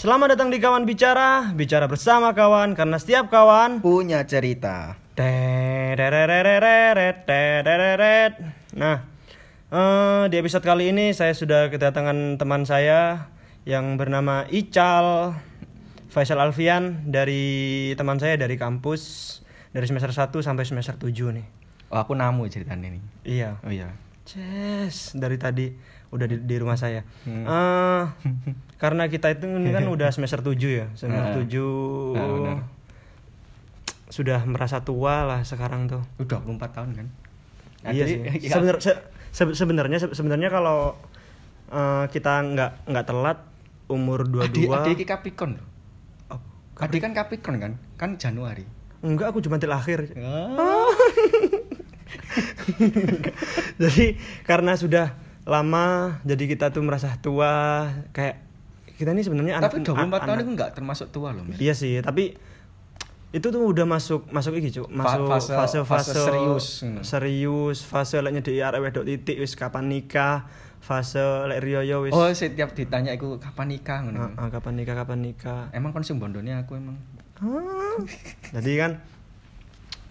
Selamat datang di Kawan Bicara, bicara bersama kawan karena setiap kawan punya cerita. Nah, di episode kali ini saya sudah kedatangan teman saya yang bernama Ical Faisal Alfian, dari teman saya dari kampus, dari semester 1 sampai semester 7 nih. Oh, aku namu ceritanya nih. Iya. Oh iya. Yes, dari tadi udah di rumah saya. Karena kita itu kan udah semester 7 ya. Semester 7 sudah merasa tua lah sekarang tuh. Udah 24 tahun kan. Iya sih. Sebenarnya kalau kita enggak telat umur 22. Adik Capricorn. Oh, adik kan Capricorn kan? Kan Januari. Enggak, aku Jumatil akhir. Oh. Jadi karena sudah lama, jadi kita tuh merasa tua, kayak kita ini sebenarnya anak. Tapi 24 tahun itu enggak termasuk tua loh. Iya sih, tapi itu tuh udah masuk iki, Cuk. Masuk fase serius, fase leknya di arek wedok titik wis kapan nikah, fase lek riyo wis. Oh, setiap ditanya iku kapan nikah ngono. Heeh, kapan nikah. Emang kon sing bondone aku emang. Jadi kan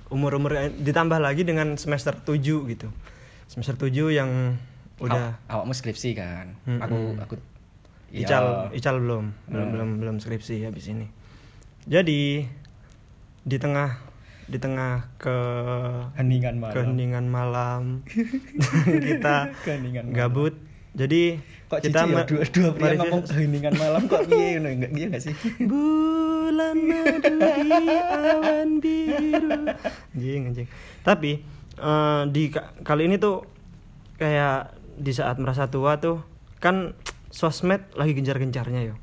umur ditambah lagi dengan semester 7 gitu. Semester 7 yang udah awakmu skripsi kan. Aku Ical belum skripsi habis ini. Jadi di tengah keheningan malam kita gabut. Jadi kok kita dua pria ngomong keheningan malam kok piye ngono, enggak sih? Bulan madu di awan biru. Anjing. Tapi di kali ini tuh kayak di saat merasa tua tuh kan sosmed lagi gencar-gencarnya yo.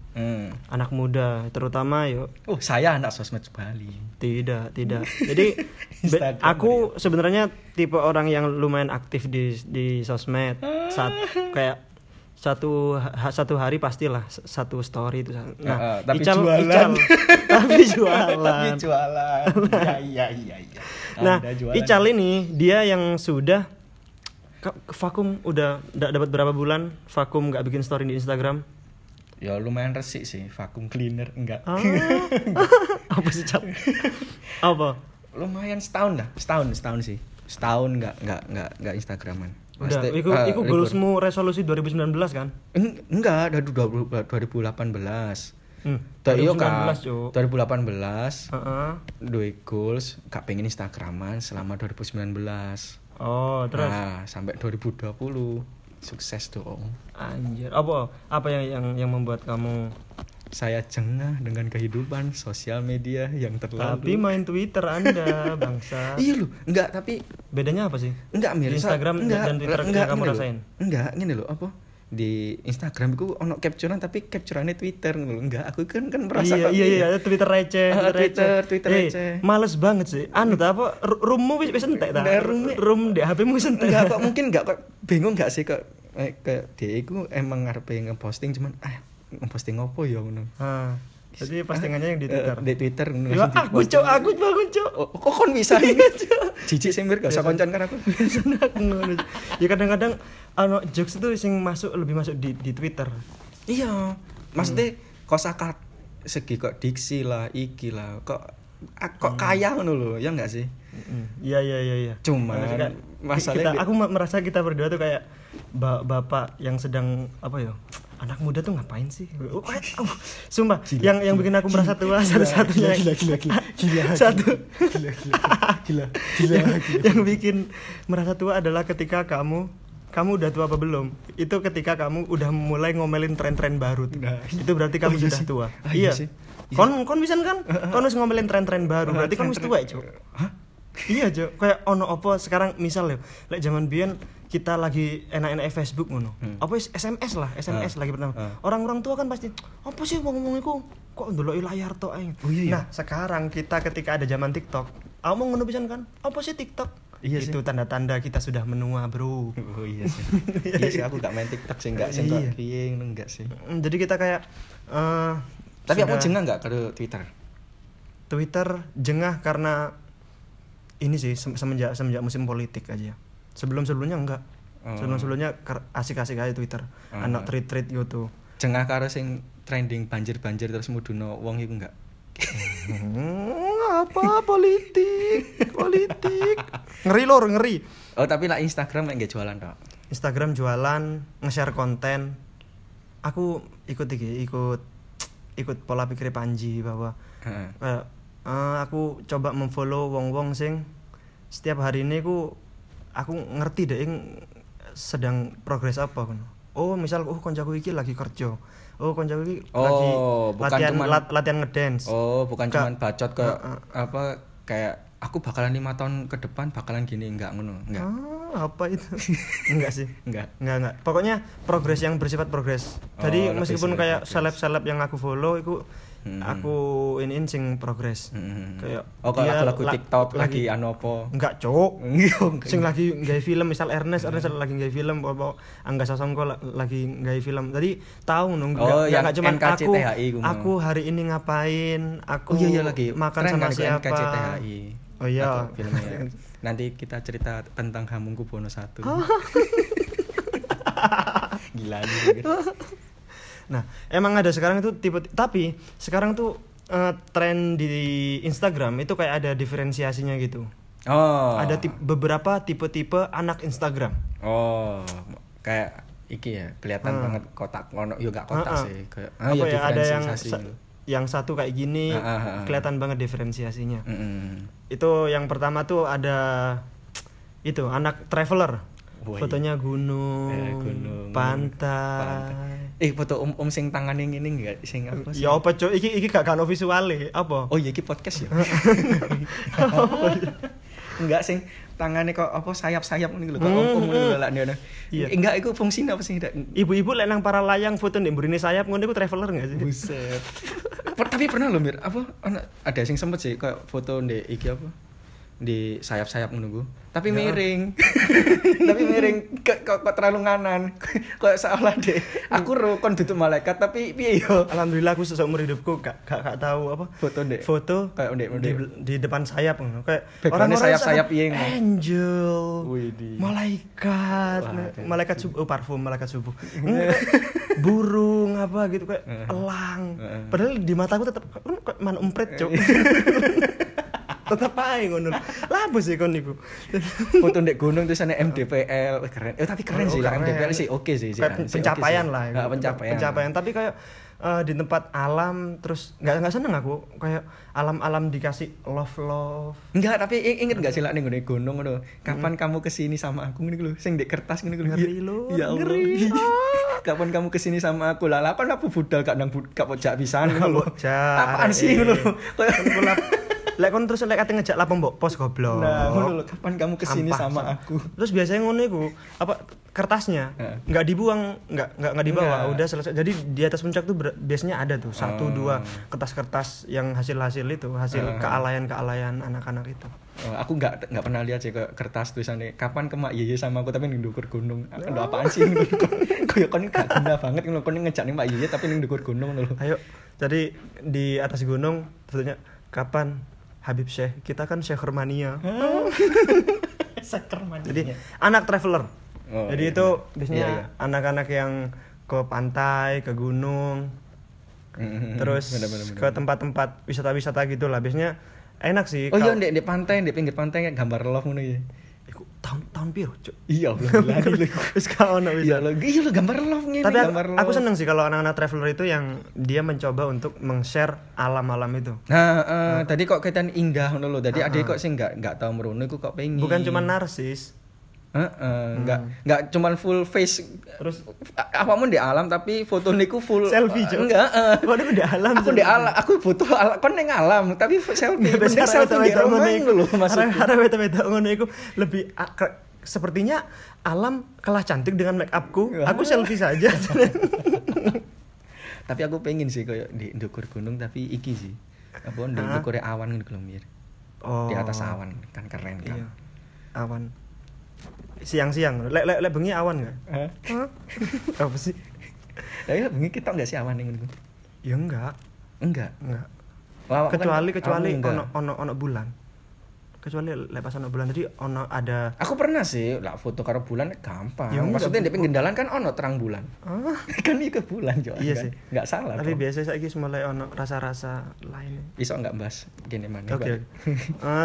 Anak muda terutama yo. Oh, saya anak sosmed Bali. Tidak. Jadi aku sebenarnya tipe orang yang lumayan aktif di sosmed. Kayak satu hari pastilah satu story itu. Nah, tapi Ical jualan. Tapi jualan. Iya. Nah, Ical ini dia yang sudah vakum, udah dapat berapa bulan vakum enggak bikin story di Instagram. Ya lumayan resik sih, vakum cleaner enggak. Apa sih, Cap? Apa? Lumayan setahun enggak Instagraman. Udah, itu goalsmu resolusi 2019 kan? Enggak, dari 2018. Dari 2018 duwe goals gak pengen Instagraman selama 2019. Oh, terus sampai 2020 sukses dong. Anjir, apa yang membuat kamu? Saya jengah dengan kehidupan sosial media yang terlalu. Tapi main Twitter Anda, bangsa. Iya loh, enggak, tapi bedanya apa sih? Enggak, mirip Instagram dan Twitter yang kamu rasain. Enggak, ngene lho, apa? Di Instagram itu ono capture-an tapi capture-annya Twitter lho. Enggak, aku kan merasa Iya, Twitter receh. Males banget sih. Roommu wis entek ta? Room di HP-mu wis entek. Enggak kok, mungkin enggak kok, bingung enggak sih kok dia iku emang ngarepe ngeposting cuman posting opo ya ngono. Jadi postingannya yang di Twitter. Di Twitter ngono. Ya aku bangun, Cuk. Kok kon bisa iki, Cuk? Jijik sing mir gak usah koncan kan aku. Ya kadang-kadang jokes itu sing lebih masuk di Twitter. Iya. Maksudnya kosakata segi kok diksi lah, iki lah. Kok kaya ngono lho, ya enggak sih? Iya. Cuman masalahnya aku merasa kita berdua tuh kayak bapak yang sedang apa ya? Anak muda tuh ngapain sih? Sumpah, gila, yang bikin aku merasa tua satu-satunya. Gila. Yang bikin merasa tua adalah ketika kamu udah tua apa belum? Itu ketika kamu udah mulai ngomelin tren-tren baru. Nah, itu berarti kamu sudah tua. Iya. Kon bisa kan? Kon harus ngomelin tren-tren baru. Berarti kon wis tua, Cuk. Hah? Iya, Cuk. Kayak ono apa sekarang misal ya. Lek zaman biyen kita lagi enak-enak Facebook ngono. Apa SMS lagi pertama. Orang-orang tua kan pasti, apa sih ngomong iku? Kok ndeloki layar tok ae. Oh, iya. Nah, sekarang kita ketika ada zaman TikTok, omong ngono pisan kan? Apa sih TikTok? Iya itu sih. Tanda-tanda kita sudah menua, Bro. Oh iya sih. Iya sih, aku gak main TikTok sih, enggak piye ngono enggak sih. Jadi kita kayak tapi aku jengah enggak ke Twitter? Twitter jengah karena ini sih semenjak musim politik aja. Sebelum-sebelumnya enggak. Sebelum-sebelumnya asik-asik aja Twitter. Anak tweet-tweet gitu. Jengah karo sing trending banjir-banjir terus muduno wong iku enggak? Apa politik ngeri lor, ngeri. Oh tapi lah Instagram nggak jualan dok. Instagram jualan, nge-share konten. Aku ikut pola pikir Panji bahwa aku coba memfollow wong-wong sing setiap hari ini aku ngerti deh sedang progres apa kan. Oh misal konjaku iki lagi kerja. Oh konjaku iki lagi latihan ngedance. Oh bukan cuman bacot ke apa kayak aku bakalan 5 tahun ke depan bakalan gini, enggak ngono, enggak. Ah, apa itu? Enggak sih. Enggak. Pokoknya progres yang bersifat progres. Jadi meskipun kayak seleb-seleb yang aku follow itu aku ini sing progres. Kayak lagu TikTok lagi anu apa? Enggak, cuk. Sing lagi nggawe film misal Ernest lagi nggawe film apa Angga Sasong lagi nggawe film. Tadi tahu nunggu enggak cuma NKCTHI aku hari ini ngapain, aku makan sama siapa. NKCTHI. Oh iya, filmnya. Nanti kita cerita tentang Hamungku Bono 1. Gila nih. Nah, emang ada sekarang itu tapi sekarang tuh tren di Instagram itu kayak ada diferensiasinya gitu. Oh. Ada beberapa tipe-tipe anak Instagram. Oh, kayak iki ya, kelihatan banget kotak ono yo gak kotak sih, kayak diferensiasi. Ada yang satu kayak gini, kelihatan banget diferensiasinya. Itu yang pertama tuh ada itu anak traveler. Woy. Fotonya gunung, pantai. Foto sing tangan yang ini enggak sing apa sih? Ya apa cok, iki gak kan visuale apa? Oh ya iki podcast ya. Enggak sing tangane kok apa sayap-sayap ngene lho kok ngono lak ndene. Enggak iku fungsine apa sih? Ibu-ibu lek nang para layang foto ndek mburine sayap ngono iku traveler enggak sih? Buset. Tapi pernah lho Mir, apa ada sing sempet sih kayak foto ndek iki apa? Di sayap-sayap menunggu tapi miring. Kok terlalu nganan kok seolah deh aku rukun duduk malaikat tapi piye yo alhamdulillah aku seumur hidupku gak tahu apa foto kayak di depan sayap ngono kayak orang-orang sayap-sayap piye ngono angel malaikat. Wah, malaikat subuh parfum malaikat subuh burung apa gitu kayak elang padahal di mataku tetap kok man umpret cuk. Tetap ae ngono. Lapo sih kon niku. Foto ndek gunung terus ana MDPL keren. Tapi keren sih lah MDPL sih oke sih. Pencapaian lah. Heeh, pencapaian. Tapi kayak di tempat alam terus enggak seneng aku kayak alam-alam dikasih love. Enggak, tapi inget enggak sih lah ning gunung ngono. Kapan kamu kesini sama aku ngene lho, sing ndek kertas ngene lho. Ya ngeri. Kapan kamu kesini sama aku lalapan apa budal gak nang pojak pisan ngono lho. Apaan sih ngono lho. Lek kon terus lek ate ngejak lapo mbok pos goblok. Nah, ngono lho, kapan kamu kesini sama aku? Terus biasanya ngono iku, apa kertasnya enggak dibuang, enggak dibawa, udah selesai. Jadi di atas puncak tuh biasanya ada tuh 1-2 kertas-kertas yang hasil-hasil itu, hasil kealayan-kealayan anak-anak itu. Aku enggak pernah lihat sih kertas tulisannya kapan kemak Yeye sama aku tapi ning ndukur gunung. Lho apaan sih ngono? Kayak kon gak guna banget ngono kon ngejak ning Mak Yeye tapi ning ndukur gunung lho. Ayo. Jadi di atas gunung tentunya kapan Habib Syekh, kita kan Syekhermania. Syekhermania. Jadi anak traveler. Oh, jadi itu biasanya anak-anak yang ke pantai, ke gunung, terus ke tempat-tempat wisata-wisata gitulah. Biasanya enak sih. Oh iya, di pantai, di pinggir pantai kayak gambar love ngono ya. Iku tahun piro, Cuk? Iya, lho. Wis ka ono wis. Iya, lho gambar love ngene, gambar love. Aku seneng sih kalau anak-anak traveler itu yang dia mencoba untuk meng-share alam-alam itu. Nah, tadi kok kaitan inggah ngono lho. Tadi ada kok sing enggak tau merono iku kok pengin. Bukan cuma narsis. Enggak cuma full face terus apapun di alam tapi foto niku full selfie enggak. Waduh di alam. Aku di alam, aku butuh alam kon ning alam tapi selfie. Bener selfie ngono iku lho maksudku. Arep beda-beda ngono iku lebih sepertinya alam kalah cantik dengan make upku. Aku selfie saja. Tapi aku pengen sih kayak di ndukur gunung tapi iki sih. Apa ndukure awan ngono lho Mir. Di atas awan kan keren kan. Awan siang-siang lek bengi awan enggak? Apa sih? Lek bengi kita enggak sih awan ngono. Ya enggak. Enggak. Kecuali ono bulan. kecuali lepasan bulan tadi ono ada. Aku pernah sih lah foto karo bulan gampang. Ya, maksudnya ndek penggendalan kan ono terang bulan. Ah. Kan iki bulan yo. Iya kan? Sih. Enggak salah. Tapi biasa saiki mulai ono rasa-rasa lain. Iso enggak bahas gene maneh. Oke.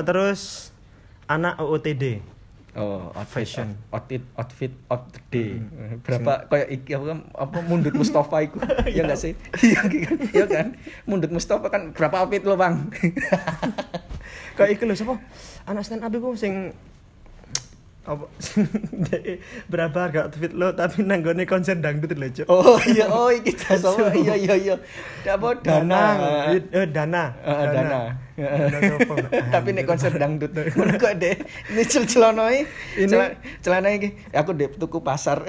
Terus anak OOTD. Oh, outfit of the day. Berapa kayak iki apa mundut Mustafa iku. Ya enggak sih? Iya kan? Mundut Mustafa kan berapa outfit lo, Bang? Kayak iki lho sapa? Anak stand up iku sing apa berapa harga outfit lo tapi nanggone konser dangdut lho, Cuk. Oh iya, oh iki sapa? Iya. Apa Dana. Tapi nek konser dangdut ngono kok Dek nyicil celanoi ini celana iki aku Dek tuku pasar.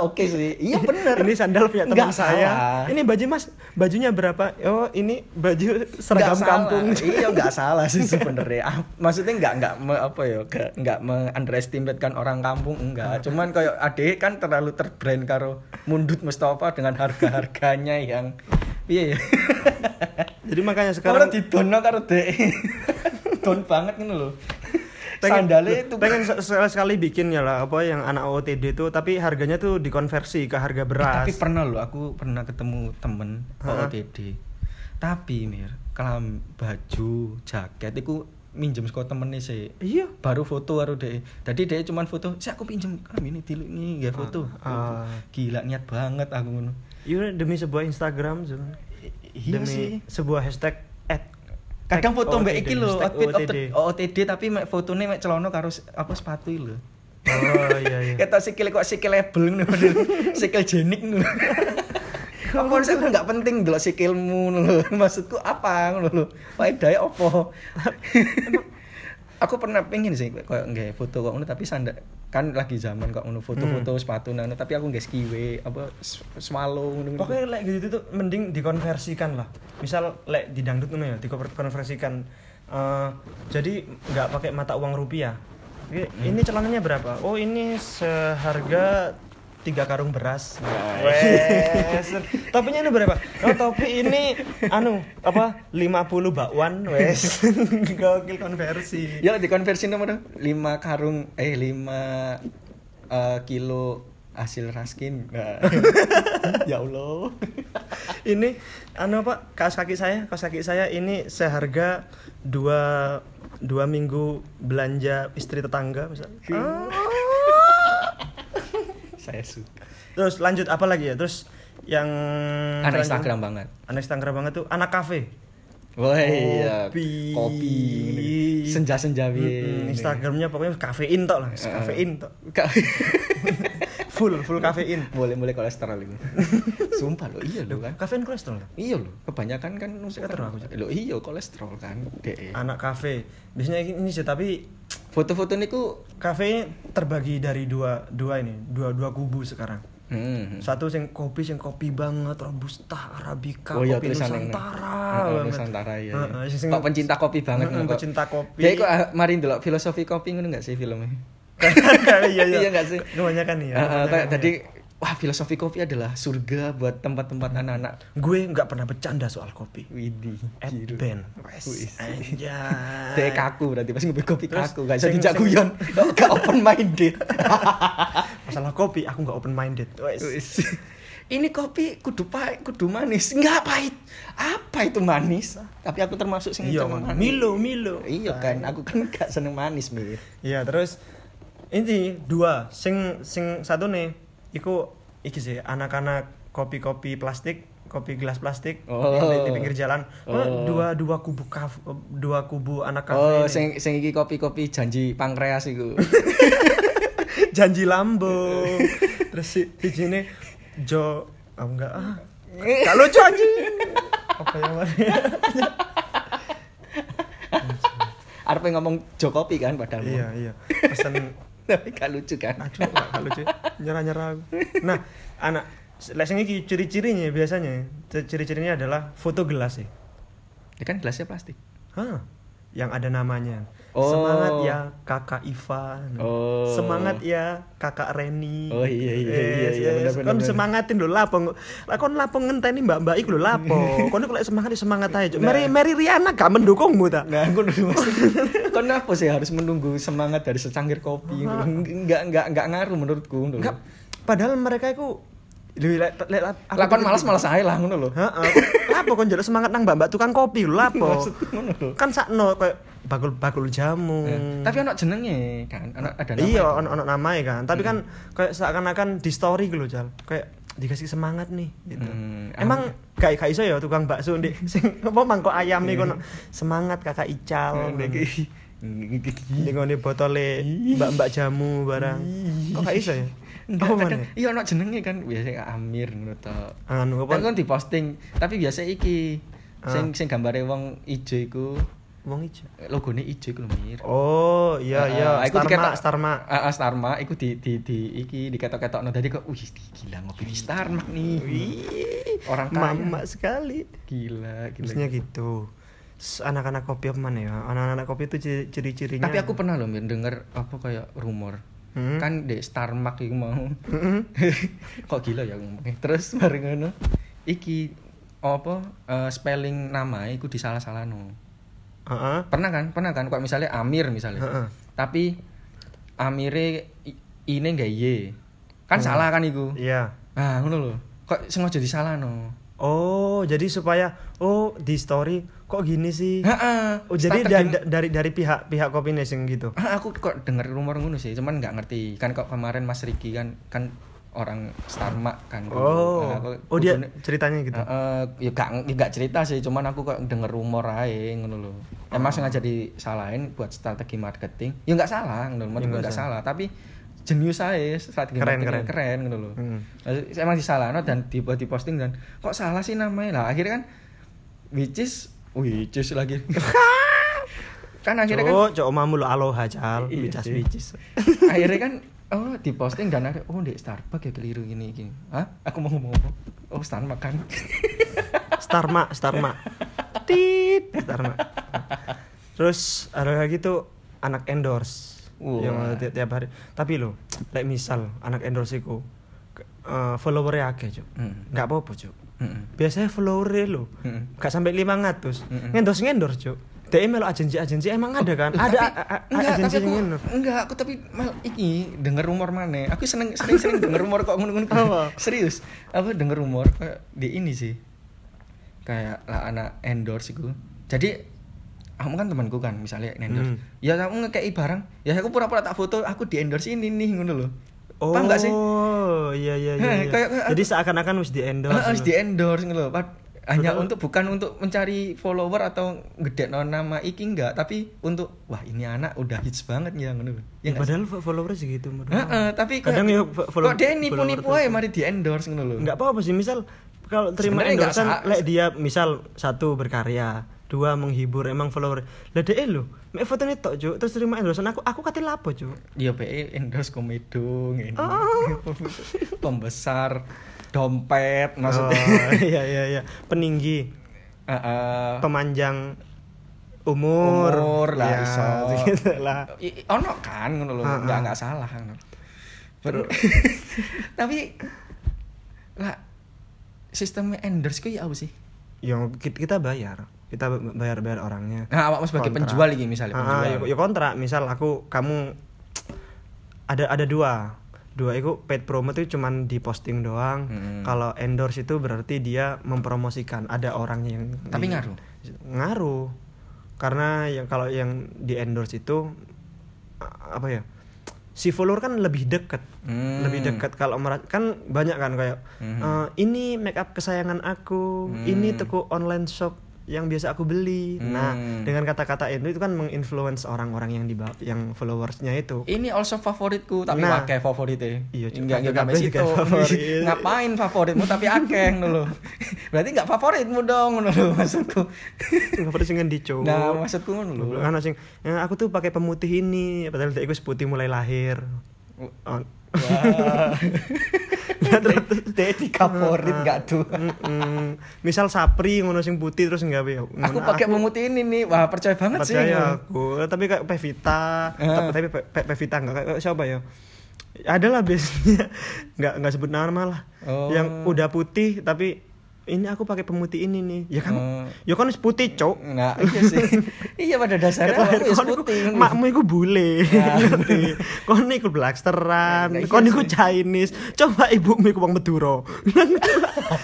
Oke sih. Iya bener. Ini sandal punya teman saya. Ini baju Mas, bajunya berapa? Oh, ini baju seragam kampung. Iya enggak salah sih sebenarnya. Maksudnya enggak underestimate kan orang kampung enggak. Cuman kayak Ade kan terlalu terbrand karo mundut Mustafa dengan harga-harganya yang piye ya. Jadi makanya sekarang orang didono karo Dek. Don banget ngono lho. Sandale itu pengen sekali bikin ya lah apa yang anak OOTD itu tapi harganya tuh dikonversi ke harga beras. Tapi pernah lho aku pernah ketemu temen OOTD. Tapi Mir, kelam baju, jaket iku minjem saka temene sih. Iya, baru foto karo Dek. Tadi Dek cuman foto, "Sik aku pinjem kelam ini diluk nih, ya foto." Gila niat banget aku ngono. Iya demi sebuah Instagram cuman. Iya demi sih. Sebuah hashtag ad. Kadang foto mbak iki lho outfit OOTD tapi mek fotone mek celana karo apa sepatu lho. Oh iya. Ketok sikil kok sikil label ngono lho. Sikil jenik lho. Apa sih enggak penting delok sikilmu lho. Maksudku apa ngono lho. Faedahe opo? Aku pernah pengen sih koyo nggae foto kok ngono tapi sandak kan lagi zaman kok ngono foto-foto sepatu nang tapi aku nggae skiwe apa swallow ngono. Pokoke lek gitu tuh mending dikonversikan lah. Misal lek di dangdut ngono ya dikonversikan. Jadi enggak pakai mata uang rupiah. Ini celananya berapa? Oh, ini seharga 3 karung beras. Wes. Topinya ini berapa? Oh, topi ini apa? 50 bakwan, wes. Gokil konversi. Ya, dikonversi nomor 5 karung 5 kilo hasil raskin. Nah. Ya Allah. Ini Pak, kaos kaki saya ini seharga 2 minggu belanja istri tetangga misalnya. Saya suka. Terus lanjut apa lagi ya? Terus yang anak Instagram banget. Anak Instagram banget tuh anak kafe. Wah iya. Kopi. Senja-senjawi. Instagramnya pokoknya kafein tok lah. Kafein tok. Full kafein. Boleh kolesterol itu. Sumpah loh, iya loh kan. Kafein kolesterol. Iya loh. Kebanyakan kan kolesterol aku. Loh iya kolesterol kan. Anak kafe. Biasanya ini sih tapi foto-foto niku kafe terbagi dari dua kubu sekarang. Satu sing kopi banget robusta arabica, oh, iya, kopi nusantara ya. Pak pencinta kopi banget. Pencinta kopi. Ya iku mari ndelok filosofi kopi ngono enggak sih filmnya? Iya. Iya enggak sih? Kebanyakan ya. Tadi wah filosofi kopi adalah surga buat tempat-tempat anak-anak. Gue nggak pernah bercanda soal kopi. Widih, Edben, wes, aja. Teh kaku berarti pas ngopi kopi kaku, nggak bisa dijak guyon. Nggak open minded. Masalah kopi, aku nggak open minded. Wes. Ini kopi kudu manis, nggak pahit. Apa itu manis? Tapi aku termasuk sing seneng manis. Milo. Iya kan, aku kan nggak seneng manis Mir. Iya terus ini dua, sing satu nih. Iku iki sih anak-anak kopi-kopi plastik, kopi gelas plastik di pinggir jalan. Dua kubu anak kafe. Oh, sing iki kopi-kopi janji pankreas iku. Janji lambung. Terus dijine Jo enggak ah. Kalau janji. Apa ya namanya? Arep ngomong Jo kopi kan padahal. Iya. Pesan tapi gak lucu kan? Aduh, gak lucu. Nyerah-nyerah. Nah, anak leseng ini ciri-cirinya biasanya. Ciri-cirinya adalah foto gelas sih. Ya kan gelasnya plastik. Hah? yang ada namanya. Oh. Semangat ya kakak Ivan. Oh. Semangat ya kakak Reni. Oh iya. Bener, kon semangatin lho lapo. Lah kon lapo ngenteni mbak-mbak iku lho lapo. Kon iku lek semangat ae. Nah. Mari Riana gak mendukungmu ta. Nah, aku kon apa sih harus menunggu semangat dari secangkir kopi? Enggak ngaruh menurutku. Enggak. Padahal mereka iku lek kon malas-malas ae lah ngono lho. Heeh. Lapo kon njaluk semangat nang mbak-mbak tukang kopi lho lapo. Maksudku ngono lho. Kan sakno koyo bakul jamu. Tapi ono jenenge kan, ada nama. Iya, ono namae kan. Tapi kan kayak seakan-akan di story gitu Jal. Kayak dikasih semangat nih gitu. Emang gak iso ya tukang bakso ndek sing apa mangkok ayam iki kono semangat kakak Ical iki. Ning ngene botole mbak-mbak jamu barang. Kok gak iso ya? Iya ono jenenge kan biasa Amir ngono ta. Anu apa? Kan diposting, tapi biasa iki sing gambare wong ijo iku wong ijo. Logone ijo iku lho, Mir. Oh, iya. Aku diketok Starma. Heeh, Starma iku di iki diketok-ketokno dadi kok wih gila ngopi Starma nih. Wih. Orang kaya. Mamak sekali. Gila. Maksudnya gitu. Anak-anak kopi apa mana ya? Anak-anak kopi itu ciri-cirinya. Tapi aku pernah lho, Mir, denger apa kayak rumor. Kan di Starma iku mau. Kok gila ya ngomongnya. Terus bareng ngono iki apa spelling nama iku disalah-salahno. Pernah kan kok misalnya Amir tapi Amire ini enggak y kan salah kan iku iya yeah. Nah ngono lho kok sengaja disalahno. Oh jadi supaya oh di story kok gini sih oh jadi dari pihak kopine sing gitu. Aku kok denger rumor ngono sih cuman enggak ngerti kan kok kemarin Mas Riki kan orang Starma kan. Oh, aku dia ceritanya gitu. Ya enggak cerita sih, cuman aku kok denger rumor ae ngono lho. Emang sengaja disalahin buat strategi marketing. Ya enggak salah, ngono lho, enggak salah, tapi jenius ae strategi marketing keren ngono lho. Emang disalahno dan diposting dan kok salah sih namanya. Lah akhirnya kan which is lagi. Kan akhirnya kan cok omamu lho aloha cal, which is. Akhirnya kan oh diposting dan ada, oh di Starbucks ya keliru gini. Hah? Aku mau ngomong apa? Oh Starma kan? Starma. Starma. Terus ada lagi tuh anak endorse. Yang tiap hari. Tapi lo, like misal anak endorse iku followernya akeh, Cuk. Enggak apa-apa, Cuk. Biasanya followernya lo enggak sampai 500. Endorse, Cuk. Dia melu agensi emang ada kan? Ada agensi ngono. Enggak, aku tapi mal iki denger rumor maneh. Aku sering denger rumor kok ngono-ngono. Serius. Aku denger rumor di ini sih. Kayak lah anak endorse iku. Jadi kamu kan temanku kan, misalnya endorse. Ya kamu ngekei barang, ya aku pura-pura tak foto, aku di endorse ini nih ngono lho. Oh, paham enggak sih? Oh, iya. Jadi seakan-akan wis di endorse. Heeh, wis di endorse ngono lho. Hanya betul. Untuk bukan untuk mencari follower atau gedekno nama iki enggak, tapi untuk wah ini anak udah hits banget ya ngono lho. Ya padahal follower segitu menurut. Tapi kadang yo follower. Kok dia nipu-nipu ae mari di-endorse ngono lho. Enggak apa-apa sih misal kalau terima endorsean lek dia misal satu berkarya, dua menghibur emang follower. Lah dhek lho, mek fotone tok Cuk, terus terima endorsean aku kate lapo Cuk. Iya bae endorse komedo ngene. Pembesar dompet maksudnya iya peninggi pemanjang umur lah iso gitu lah ono kan ngono lho enggak salah ngono. Tapi lah sistem endorse ku ya apa sih? Ya kita bayar orangnya. Nah, awakmu sebagai penjual iki misalnya penjual. Ya kontrak misal kamu ada dua itu paid promo itu cuma di posting doang. Kalau endorse itu berarti dia mempromosikan ada orang yang tapi ngaruh karena yang kalau yang di endorse itu apa ya si follower kan lebih dekat kalau kan banyak kan kayak ini make up kesayangan aku ini toko online shop yang biasa aku beli. Nah, dengan kata-kata itu kan menginfluence orang-orang yang followersnya itu. Ini also favoritku, tapi akeh favoritnya. Iya, enggak mesti favorit. Ngapain favoritmu tapi akeh ngono lho. Berarti enggak favoritmu dong ngono lho maksudku. Favorit sing ngendi, Cuk? Nah, maksudku ngono lho. Kan sing aku tuh pakai pemutih ini, padahal dia iku putih mulai lahir. Dek dikaporit gak tuh. Misal sapri ngono sing putih terus enggak ya. Aku pakai pemutih ini nih. Wah, percaya banget sih. Percaya aku. Tapi kayak Pevita, tapi Pevita enggak kayak siapa ya? Adalah biasanya enggak sebut nama malah. Yang udah putih tapi ini aku pakai pemutih ini nih. Ya kamu, ya kan putih, Cok. Nah, iya sih. Iya pada dasarnya aku wis putih. Makmu iku bule. Ngerti. Kon iku blacksteran, kon iku Chinese. Coba ibumu iku wong Madura.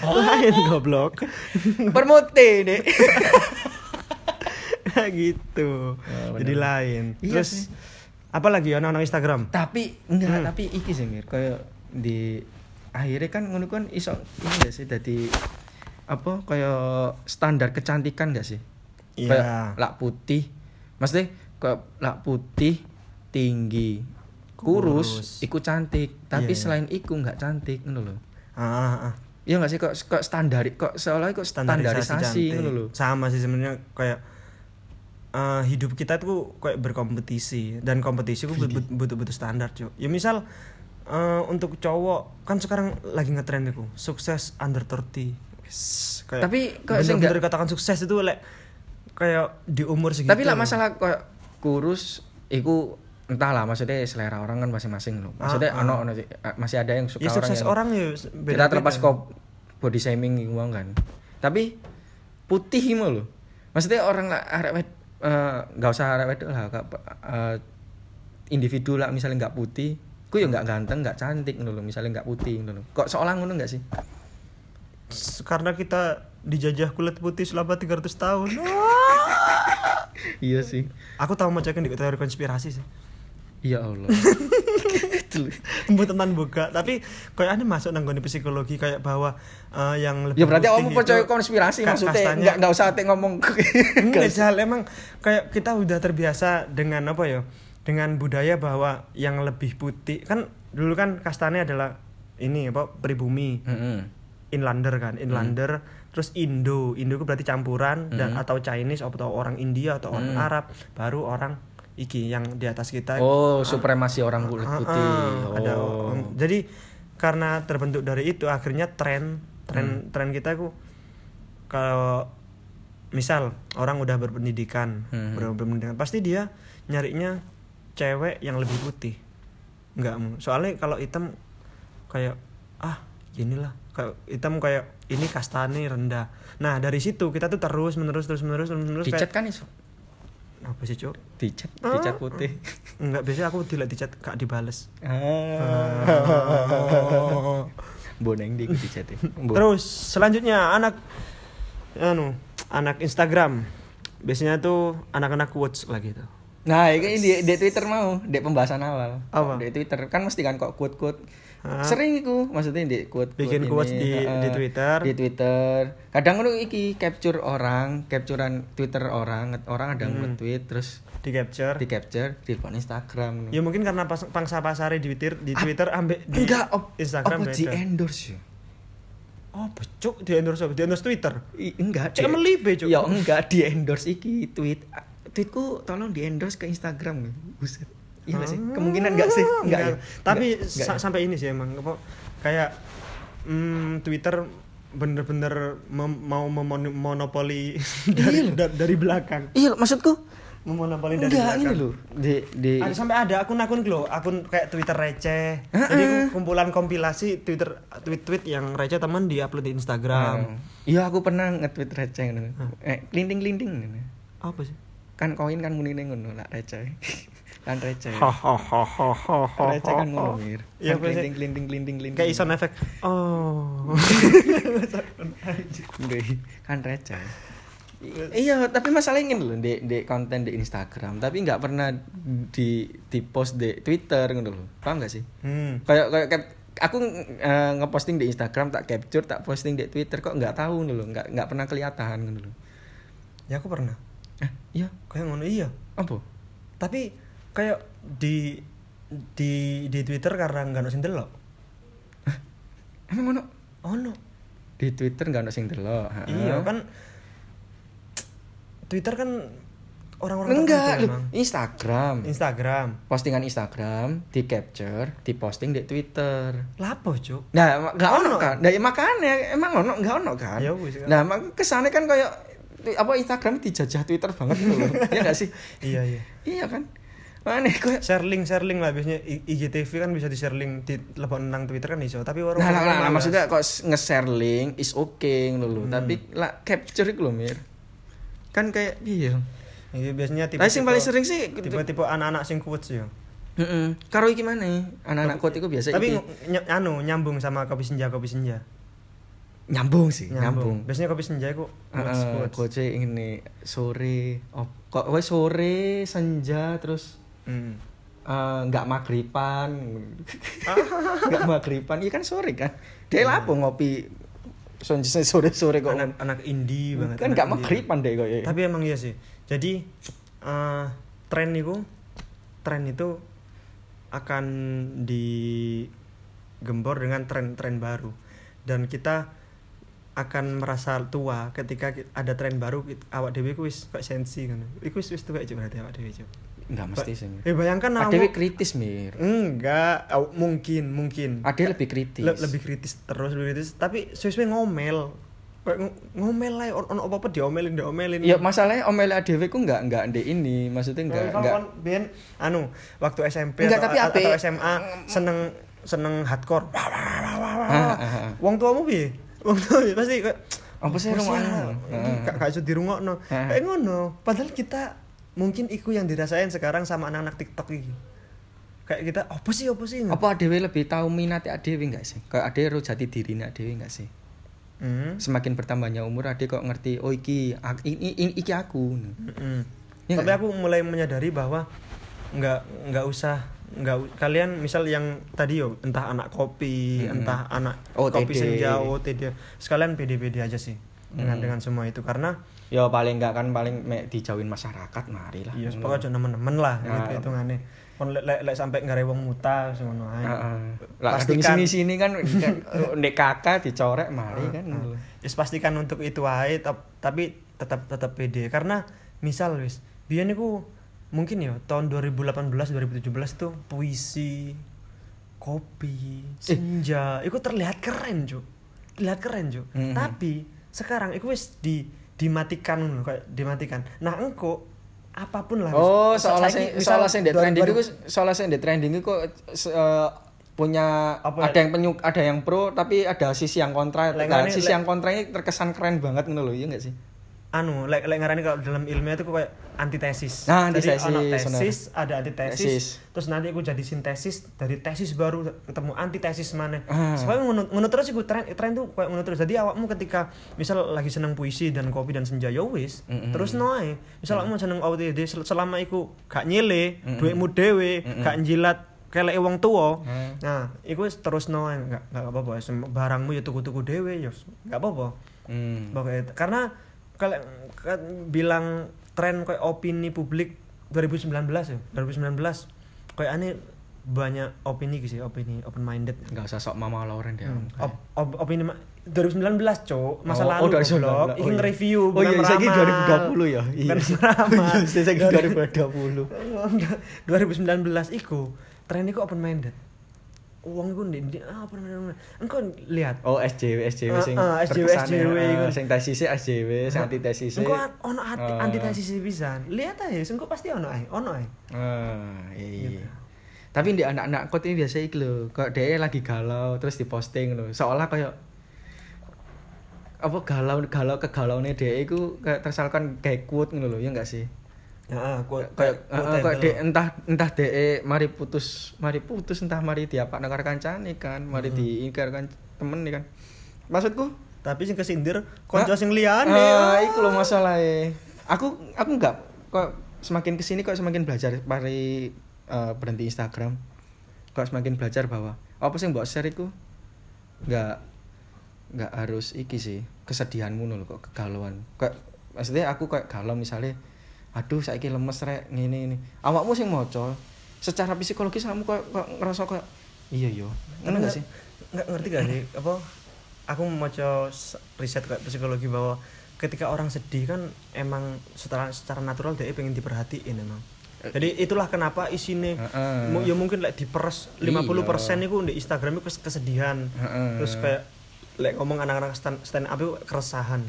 Lain goblok. Permutih, Dek. Gitu. Jadi lain. Terus apalagi ono Instagram. Tapi enggak, tapi iki sih Mir, kayak di akhirnya kan ngono kan iso ini enggak sih dadi apa kayak standar kecantikan gak sih? Iya. Yeah. Lak putih. Maksudnya kayak lak putih tinggi kurus iku cantik, tapi yeah, selain iku enggak cantik ngono lho. Heeh. Iya enggak sih kok standar kok seolah kok standarisasi ngono lho. Sama sih sebenarnya kayak hidup kita tuh kayak berkompetisi dan kompetisi ku butuh standar, Cuk. Ya misal untuk cowok kan sekarang lagi ngetren iku, sukses under 30. Kayak tapi kalau bener-bener katakan sukses itu like, kayak di umur segitu. Tapi lah masalah kayak kurus itu entahlah, maksudnya selera orang kan masing-masing loh. Maksudnya ono masih ada yang suka ya, orang sukses yang, orang ya beda-beda. Kita terlepas kok body shaming gitu kan. Tapi putih mah loh. Maksudnya orang lah arek enggak usah arek wedok lah, individu lah misalnya enggak putih, ku ya enggak ganteng, enggak cantik ngono loh, misalnya enggak putih ngono loh. Kok seolah ngono enggak sih? Karena kita dijajah kulit putih selama 300 tahun. Iya sih. Aku tahu macamnya di teori konspirasi sih. Ya Allah. Mboten buka, tapi koyo masuk nang gone psikologi kayak bahwa yang lebih. Ya berarti kamu percaya konspirasi maksudnya enggak usah ate ngomong. Enggak salah emang kayak kita udah terbiasa dengan apa ya? Dengan budaya bahwa yang lebih putih kan dulu kan kastanya adalah ini apa pribumi. Mm-hmm. Inlander kan, inlander, terus Indo itu berarti campuran dan atau Chinese atau orang India atau orang Arab, baru orang iki yang di atas kita. Oh, supremasi orang kulit putih. Ada. Jadi karena terbentuk dari itu akhirnya tren kita itu kalau misal orang udah berpendidikan, pasti dia nyarinya cewek yang lebih putih. Enggak, soalnya kalau hitam kayak inilah hitam kayak ini kastane rendah. Nah, dari situ kita tuh terus menerus dicat kan iso. Apa sih, Cuk? Dicat putih. Enggak, biasanya aku dilek dicat gak dibales. Boneng dik dicat. Terus selanjutnya anak Instagram. Biasanya tuh anak-anak quotes lagi tuh. Nah, ini di Twitter mau, di pembahasan awal. Di Twitter kan mesti kan kok quote-quote. Sering iku maksudnya di quote bikin quotes di Twitter. Di Twitter. Kadang ngono iki capturean Twitter orang ada nge-tweet terus di-capture di Instagram. Ya mungkin karena pangsa pasare di Twitter ambek di Instagram beda. Apa di-endorse ya? Becuk di-endorse Twitter. Enggak. Cek melibe, Cuk. Ya enggak di-endorse iki tweet. Tweetku tolong di-endorse ke Instagram. Buset. Iya gak sih? Kemungkinan gak sih? Enggak ya. Tapi sampai ini sih emang kayak Twitter bener-bener mau memonopoli dari belakang. Iya, maksudku memonopoli dari belakang. Enggak ini loh. Sampai ada akun-akun loh, akun kayak Twitter receh. Jadi kumpulan kompilasi Twitter tweet-tweet yang receh teman di-upload di Instagram. Iya, aku pernah nge-tweet receh ngono. Klinting-klinting ngono. Apa sih? Kan koin kan munine ngono lak receh. Kan receh. Receh kan ngono mir. Ya klinting. Kayak sound effect. Kan receh. Iya, tapi masalahnya ngene lho, ndek konten di Instagram, tapi enggak pernah di-post di Twitter ngono lho. Paham enggak sih? Kayak aku ngeposting di Instagram, tak capture, tak posting di Twitter kok enggak tahu ngono lho, enggak pernah kelihatan ngono lho. Ya aku pernah. Iya, kayak ngono iya. Apa? Tapi kayak di Twitter karena enggak ono sing delok. Emang ono? Ono. Di Twitter enggak ono sing delok. Iya kan Twitter kan orang-orang tertentu. Instagram. Postingan Instagram di capture, diposting di Twitter. Lapo, Cuk? Nah, enggak ono kan. Nah, makane emang ono enggak ono kan? Ya wis. Nah, kesannya kan kayak apa Instagram dijajah Twitter banget loh. Ya enggak sih? Iya. Iya kan? Mana kok share link lah biasanya IGTV kan bisa di-share link di lebon nang Twitter kan iso, tapi orang nah, maksudnya kok nge-share link is okay lho, tapi lah capture iku lho Mir. Kan kayak iya. Iki biasanya tipe. Lah sing paling sering sih tipe-tipe anak-anak sing quotes ya. Heeh. Karo iki maneh, anak-anak quotes iku biasa iki. Tapi nyambung sama kopi senja. Nyambung. Biasanya kopi senja iku quotes ini sore. Kok wis sore, senja terus nggak maghriban. Nggak maghriban, iya kan sore kan. Dia lapo ngopi sore kok anak indie banget. Kan nggak maghriban deh kok. Tapi emang iya sih. Jadi tren itu akan digembor dengan tren baru, dan kita akan merasa tua ketika ada tren baru. Awak dhewe ku wis kok sensi ngono. Iku wis tuwek aja berarti awak dhewe. Enggak mesti sih. Bayangkan awak dhewe kritis, Mir. Enggak, mungkin. Ada lebih kritis. Lebih kritis, tapi suwe-suwe ngomel. Ngomel lah, ono apa-apa diomelin. Ya masalahnya omelnya dhewe ku enggak ndek ini, maksudnya enggak. Kan ben waktu SMP atau SMA seneng hardcore. Wong tuamu piye? Pasti kayak apa sih rumah gak iso dirungokno kayak ngono, padahal kita mungkin iku yang dirasain sekarang sama anak-anak TikTok iki. Kayak kita apa sih apa adewe lebih tahu minat adewe enggak sih, kayak ade ro jati dirine adewe enggak sih. Semakin bertambahnya umur ade kok ngerti oh iki aku. Ya, tapi aku mulai menyadari bahwa enggak usah. Enggak, kalian misal yang tadi yo entah anak kopi, entah anak kopi senja, OTD. Sekalian PD-PD aja sih dengan semua itu, karena ya paling mek dijauhin masyarakat marilah. Iya, pokoknya aja nemen-nemen lah gitu hitungane. Kon lek sampe ngare wong muta ngono ae. Lah sini kan nek kakak dicorek mari kan. Wis pastikan untuk itu ae, tapi tetap PD, karena misal wis biyen niku mungkin ya tahun 2018-2017 tuh puisi, kopi, senja itu terlihat keren cuy. Tapi sekarang itu wis dimatikan loh, kayak dimatikan. Nah, engko apapun lah. Oh, soalnya trending itu kok punya apa, ada yang pro tapi ada sisi yang kontra. Sisi yang kontranya terkesan keren banget ngono lho, iya enggak sih? Lek ngarani kalau dalam ilmiah itu kayak antitesis. Nah, jadi tesis, ada antitesis. Terus nanti aku jadi sintesis, dari tesis baru ketemu antitesis mana. Supaya ngono terus iku tren tuh kayak ngono terus. Jadi awakmu ketika misal lagi seneng puisi dan kopi dan senja ya wis, terus noe. Misal awakmu seneng OTD selama iku gak nyile, duitmu dhewe, gak njilat keleke wong tuwa. Nah, iku terus noe, enggak apa-apa. Barangmu ya tuku-tuku dhewe ya, enggak apa-apa. Karena kalau bilang tren kayak opini publik 2019 kayak aneh banyak opini gitu sih, opini open minded. Enggak usah sok Mama Lauren deh. Opini 2019 cok, masa lalu blog ini nge-review bukan meramal. Oh iya, saiki 2020 ya. 2019 iku tren iku open minded. Wong iku ndek open minded. Engko lihat SJW sing tesis SJW, sing antitesis. Engko ono antitesis pisan. Lihat ae, engko pasti ono ae. Iya. Tapi ndek anak-anak kot iki biasa iki lho, kok dhek lagi galau terus diposting lho. Seolah kayak apa galau kegalauane dhek iku kayak tersalkan kayak quote ngono lho, ya enggak sih? Kayak entah de mari putus entah mari diapa negara kancane kan, mari diingkar kan temen nih kan. Maksudku, tapi sing kesindir konco sing liyane. Iku lho masalahe. Aku enggak kok semakin kesini kok semakin belajar mari berhenti Instagram. Kok semakin belajar bahwa apa sing mbok share iku enggak harus iki sih, kesedihanmu lho kok kegalauan. Kok maksudnya aku kayak galau misalnya aduh saiki lemes rek ngene-ngene. Awakmu sing maca secara psikologis kamu kok ngerasa kok iya yo. Ngono enggak sih? Enggak ngerti gak sih apa aku maca riset kayak psikologi bahwa ketika orang sedih kan emang secara natural dia pengen diperhatiin emang. Jadi itulah kenapa isine ya mungkin lek diperes 50% iku ndek Instagram iku kesedihan. Terus kayak lek ngomong anak-anak stand up iku keresahan.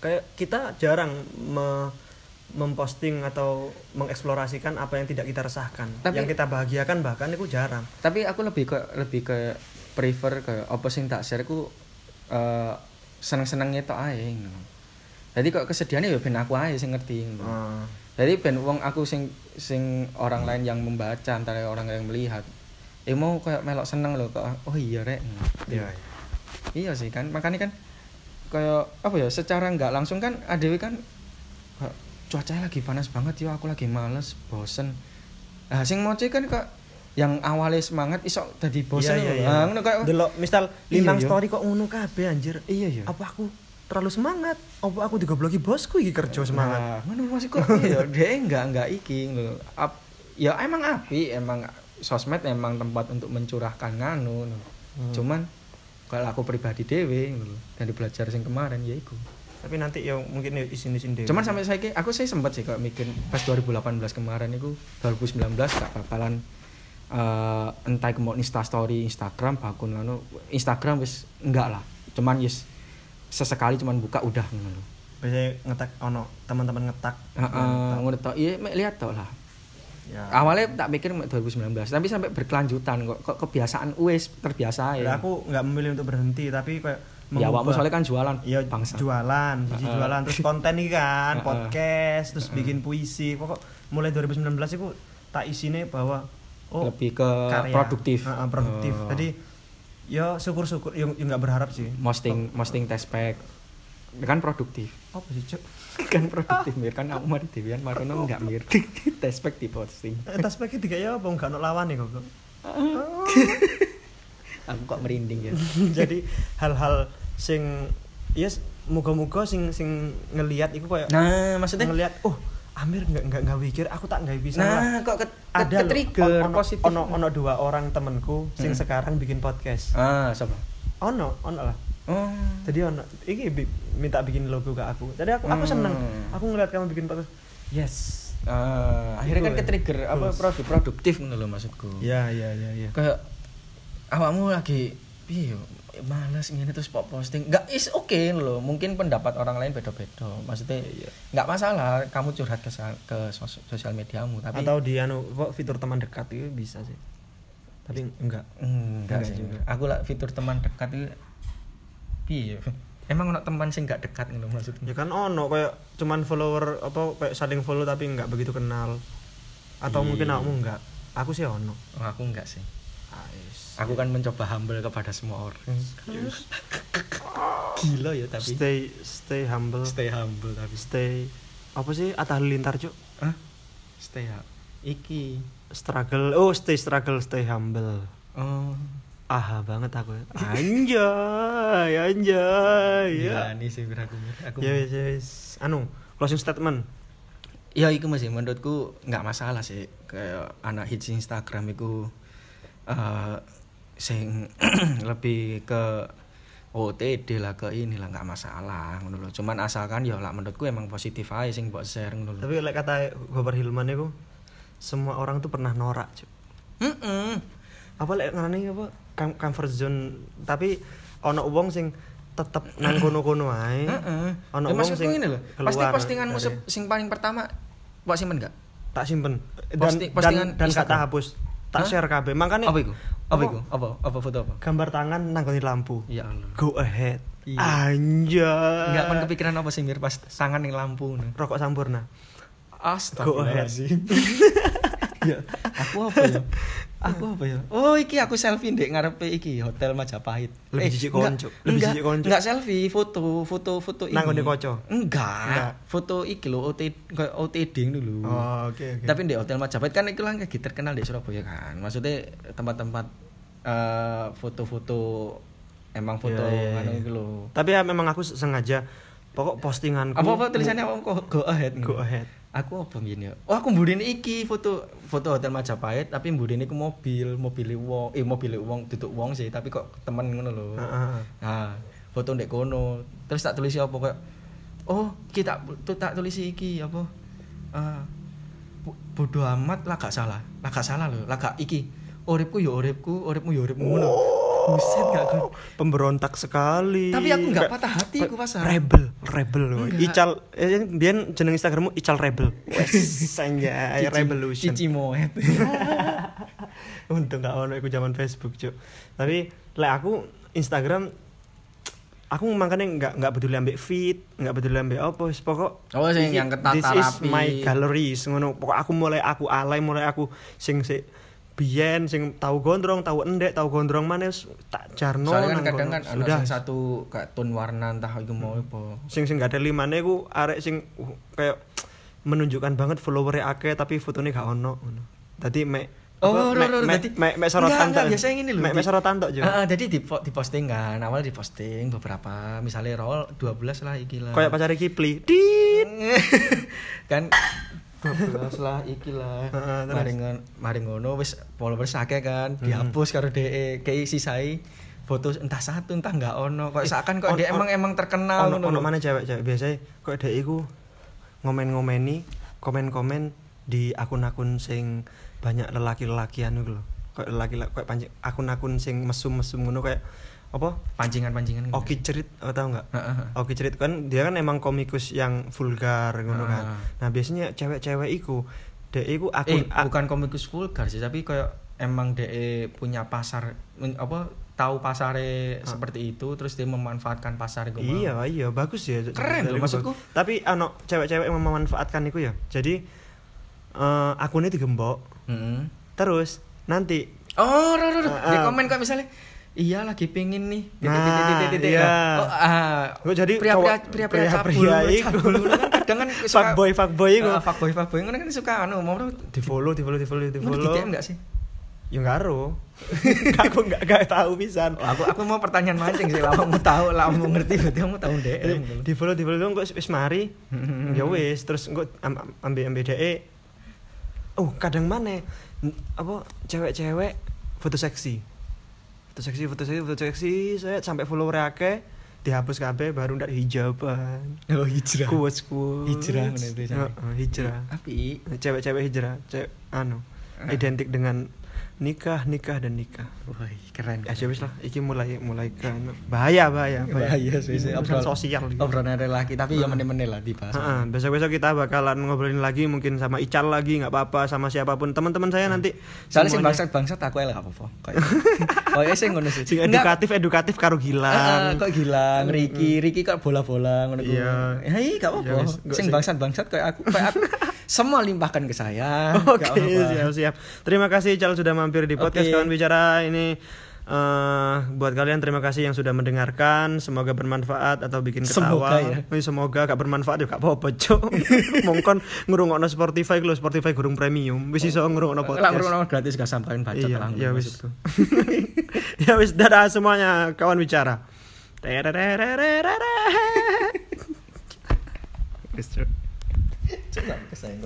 Kayak kita jarang memposting atau mengeksplorasikan apa yang tidak kita resahkan. Tapi, yang kita bahagiakan bahkan iku jarang. Tapi aku lebih ke prefer ke apa sing tak share ku seneng-senenge tok ae. Jadi kok kesedihannya ya ben aku ae sing ngerti. Jadi ben wong aku sing orang lain yang membaca antara orang yang melihat mau kayak melok seneng loh kok. Oh iya rek. Iya sih kan. Makanya kan kayak apa ya secara enggak langsung kan adewe kan cuacanya lagi panas banget ya aku lagi males, bosen. Nah, sing moce kan kok yang awalnya semangat iso dadi bosen lho. Nah, ngono kok delok misal linang story kok ngono kabeh anjir. Iya. Apa aku terlalu semangat? Apa aku digobloki bosku iki kerja semangat? Ngono masih kok ya dhek enggak iki lho. Ya emang api, emang sosmed emang tempat untuk mencurahkan nganu. Cuman kalau aku pribadi dhewe lho, dan belajar sing kemarin ya iku. Tapi nanti ya mungkin isin-isin dhewe. Cuman sampai saiki aku sih sempat sih kok mikir pas 2018 kemarin iku 2019 gak bakalan entai kemau Insta story Instagram bakun lho. Instagram wis enggak lah. Cuman yes sesekali cuman buka udah ngono lho. Biasanya ngetak ono teman-teman ngetak. Ngono tok. Iya, mek lihat tok lah. Ya. Awalnya tak pikir mek 2019, tapi sampai berkelanjutan kok kebiasaan wis terbiasa ya. Aku enggak memilih untuk berhenti, tapi kayak ya awakmu soalnya kan jualan. Iya, jualan terus konten iki kan, podcast, terus bikin puisi. Pokok mulai 2019 iku tak isine bahwa lebih ke karya. Produktif. Produktif. Tadi ya syukur-syukur yang enggak berharap sih. Posting test pack. Kan produktif. Apa sih, Cuk? Kan produktif mir kan aku mari dhewean marono enggak mir. Test pack di posting. Test pack iki ya apa enggak ono lawane kok. Aku kok merinding ya. Jadi hal-hal sing yes muga-muga sing ngelihat iku koyo nah maksudnya ngelihat Amir enggak mikir, aku tak enggak bisa. Nah, kok ada trigger positif. Ono dua orang temanku sing sekarang bikin podcast. Siapa? Ono lah. Jadi ono iki minta bikin logo ke aku. Jadi aku seneng. Aku ngeliat kamu bikin podcast. Yes. Akhirnya kan ke-trigger produktif ngono lho maksudku. Iya. Kayak awakmu lagi piye males ngene terus posting nggak is okay loh mungkin pendapat orang lain beda-beda maksudnya nggak masalah kamu curhat ke sosial mediamu tapi atau di fitur teman dekat itu bisa sih tapi enggak sih juga. Aku lah fitur teman dekat itu piye emang ono teman sih nggak dekat loh maksudnya ya kan ono kayak cuman follower apa kayak saling follow tapi nggak begitu kenal atau mungkin kamu nggak aku sih ono aku nggak sih aku kan mencoba humble kepada semua orang. Gila ya tapi. Stay humble tapi apa sih Atta Halilintar Cuk? Stay up. Iki struggle. Stay struggle, stay humble. Aha banget aku. Anjay. Ya ini sih aku. Yes. Closing statement. Ya iku masih menurutku enggak masalah sih kayak anak hits Instagram iku sing lebih ke OTD lah ke ini lah nggak masalah ngono lho. Cuman asalkan ya lah menurutku emang positif aja sing mbok share ngono lho. Tapi lek kata Gofar Hilman iku semua orang tuh pernah norak, Cuk. Apa lek ngarani apa comfort zone tapi ono wong sing tetep nang kono-kono ae. Ono wong sing ngene lho. Pasti postinganmu sing paling pertama mbok simpen enggak? Tak simpen. Dan gak tak hapus. Tak share kabeh. Makane apa iku? Apa foto apa? Gambar tangan nanggoni lampu. Ya Allah. Go ahead. Iya. Anjay. Enggak pernah kepikiran apa sih mir pas tangan ning lampu. Rokok sampurna. Astagfirullahalazim. Ya, aku apa ya? Iki aku selfie ndek ngarepe iki Hotel Majapahit. Lebih jijik konco. Enggak selfie, foto ini. Nanggone kaca. Enggak. Foto iki lho OTD dulu. Okay. Tapi ndek Hotel Majapahit kan iku kan lagi terkenal di Surabaya kan. Maksudnya tempat-tempat foto-foto emang foto ngono iku lho. Tapi memang aku sengaja pokok postinganku. Apa tulisannya go ahead. Aku apa gini ya? Aku mburine iki foto Hotel Majapahit tapi mburine iku mobil wong tutuk wong sih tapi kok temen ngono lho. foto ndek kono. Terus tak tulisi apa kayak oh, iki tak tulisi iki apa bodoh amat lah gak salah. Lah gak salah lho, lah gak iki. Uripku ya uripku, uripmu ya uripmu ngono. Buset gak kan. Pemberontak sekali. Tapi aku gak patah hati aku pas rebel loh. Ical biyen jeneng Instagrammu Ical Rebel. Wes sanjay revolution. Cici moet. Untung gak ono iku zaman Facebook, Cuk. Tapi lek aku Instagram aku makanya enggak peduli ambek feed, enggak peduli ambek opo, pokok oh sing yang ketata rapi. This is my gallery, ngono. Pokok aku mulai aku sing biyen sing tahu gondrong, tahu endek, tahu gondrong maneh tak jarno. Soalnya kan kadang kan ada satu kartun warna entah iku mau apa. Sing gak ada limane iku arek sing kayak menunjukkan banget follower-e akeh tapi fotone gak ono ngono. Dadi mek sorotan tok. Biasa ngene lho. Mek sorotan tok yo. Heeh, dadi diposting kan. Awal diposting beberapa, misalnya roll 12 lah iki lah. Kayak pacar iki pli. Kan 12 lah iki lah. Maring ngono wis followers akeh kan, dihapus karo DE, kei sisai foto entah satu entah enggak ono. Kok seakan kok DE emang terkenal ngono. Ono mana cewek-cewek biasa kok DE ku ngomen-ngomeni, komen-komen di akun-akun sing banyak lelaki-lelakian iku lho. Kayak lelaki-lelaki kayak pancing akun-akun sing mesum-mesum ngono kayak apa? Pancingan-pancingan. Oki Cerit, tau enggak? Oki Cerit kan dia kan emang komikus yang vulgar ngono kan. Nah, biasanya cewek-cewek iku dhek iku bukan komikus vulgar sih, tapi kayak emang dhek punya pasar apa tahu pasare seperti itu terus dia memanfaatkan pasar iku. Iya, bagus ya. Keren loh maksudku. Tapi cewek-cewek yang memanfaatkan iku ya. Jadi akunnya digembok. Terus nanti di komen kok misalnya iya lagi pengin nih. Jadi pria-pria cabul kadang kan suka fuckboy kan suka mau di follow. Di DM enggak sih? Ya enggak ero. Aku enggak tahu pisan. Aku mau pertanyaan mancing sih lawakmu tahu, lawakmu ngerti berarti kamu tahu DM. Di follow kok wis mari. Ya wis terus engko ambil DE. Oh, kadang mana apa cewek-cewek foto seksi saya sampai follower akeh dihapus kabeh baru ndak hijaban. Oh, hijrah. Kuat. Hijrah ngene iki. Heeh, hijrah. Tapi cewek-cewek hijrah, identik dengan nikah dan nikah. Wah, keren. Ya wis lah, iki mulai keren. Bahaya sih. Obrolan sosial. Obrolan lelaki tapi ya meneh-meneh lah dibahas. Heeh, besok-besok kita bakalan ngobrolin lagi mungkin sama Ical lagi, enggak apa-apa sama siapapun. Teman-teman saya nanti. Soalnya sing bangsat aku elek enggak apa-apa. Kayak sing ngono sih. Sing edukatif karo Gilang. Kok Gilang, Riki kok bola-bola ngono kuwi. Ya iki enggak apa-apa. Sing bangsat kayak aku semua limpahkan ke saya. Oke, siap. Terima kasih Ical sudah mampir di podcast Kawan Bicara ini. Buat kalian terima kasih yang sudah mendengarkan, semoga bermanfaat atau bikin ketawa. Semoga gak bermanfaat ya gak apa-apa, Cuk. Mongkon ngrungokno Spotify lho, Spotify gurung premium. Wis iso ngrungokno podcast. Lah ngrungokno gratis gak sampean bacot lang. Ya wis. Ya wis, dadah semuanya Kawan Bicara. Wis, Cuk. Coba kesenggol.